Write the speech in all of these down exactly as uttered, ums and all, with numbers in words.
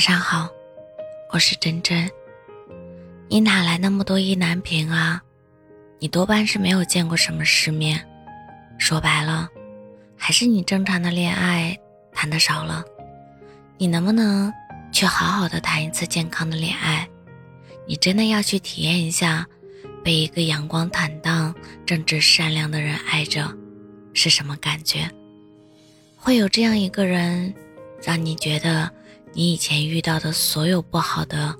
上好，我是真真。你哪来那么多意难平啊？你多半是没有见过什么世面，说白了，还是你正常的恋爱谈得少了。你能不能去好好的谈一次健康的恋爱？你真的要去体验一下，被一个阳光坦荡、正直善良的人爱着，是什么感觉？会有这样一个人，让你觉得你以前遇到的所有不好的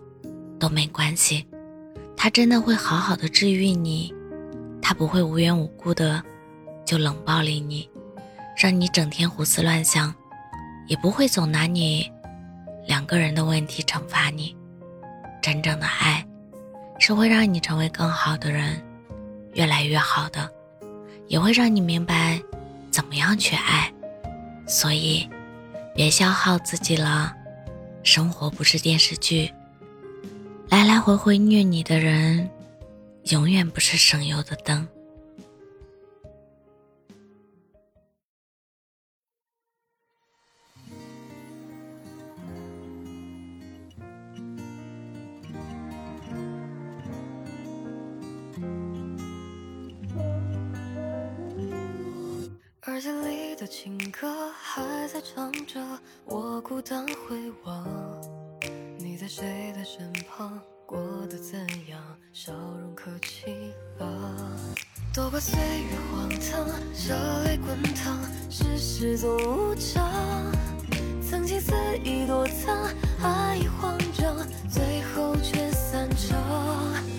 都没关系，他真的会好好的治愈你，他不会无缘无故的就冷暴力你，让你整天胡思乱想，也不会总拿你两个人的问题惩罚你。真正的爱是会让你成为更好的人，越来越好的，也会让你明白怎么样去爱。所以别消耗自己了，生活不是电视剧，来来回回虐你的人永远不是省油的灯。耳机里的情歌还在唱着，我孤单回望你在谁的身旁，过得怎样，笑容可期了。都怪岁月荒唐，热泪滚烫，世事总无常，曾经肆意躲藏，爱已慌张，最后却散场。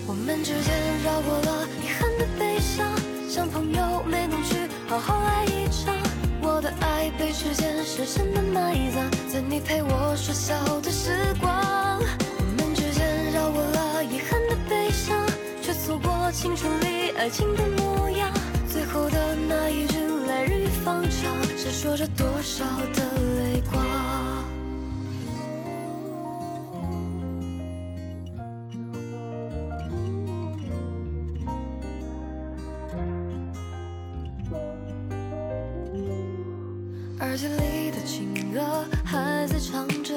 我们之间绕过了遗憾的悲伤，像朋友没能去好好爱一场。我的爱被时间深深的埋葬，在你陪我说笑的时光。我们之间绕过了遗憾的悲伤，却错过青春里爱情的模样。最后的那一句来日方长，闪烁着多少的泪光。耳机里的情歌还在唱着，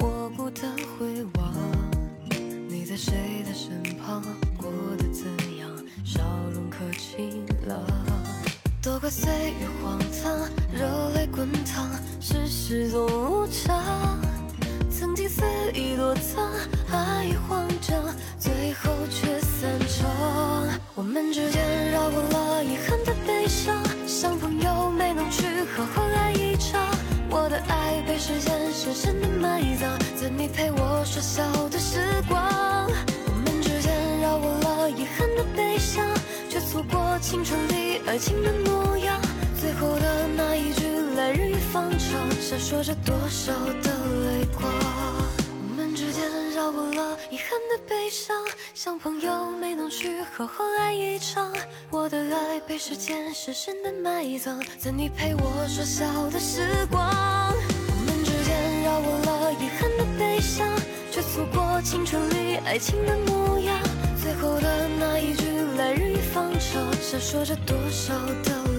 我孤单回望你在谁的身旁，过得怎样，笑容可期了。多怪岁月荒唐，热泪滚烫，世事总无常，曾经肆意躲藏，爱已慌张，最后却散场。我们之间绕过了遗憾的悲伤，像朋友没能去好好爱一场。我的爱被时间深深的埋葬，在你陪我说笑的时光。我们之间绕过了遗憾的悲伤，却错过青春里爱情的模样。最后的那一句来日方长，闪烁着多少的泪光。我们之间绕过了遗憾的悲伤，像朋友没能去好好爱一场。我的爱被时间深深的埋葬，在你陪我说笑的时光。我们之间绕过了遗憾的悲伤，却错过青春里爱情的模样。最后的那一句来日方长，闪烁着多少的泪光。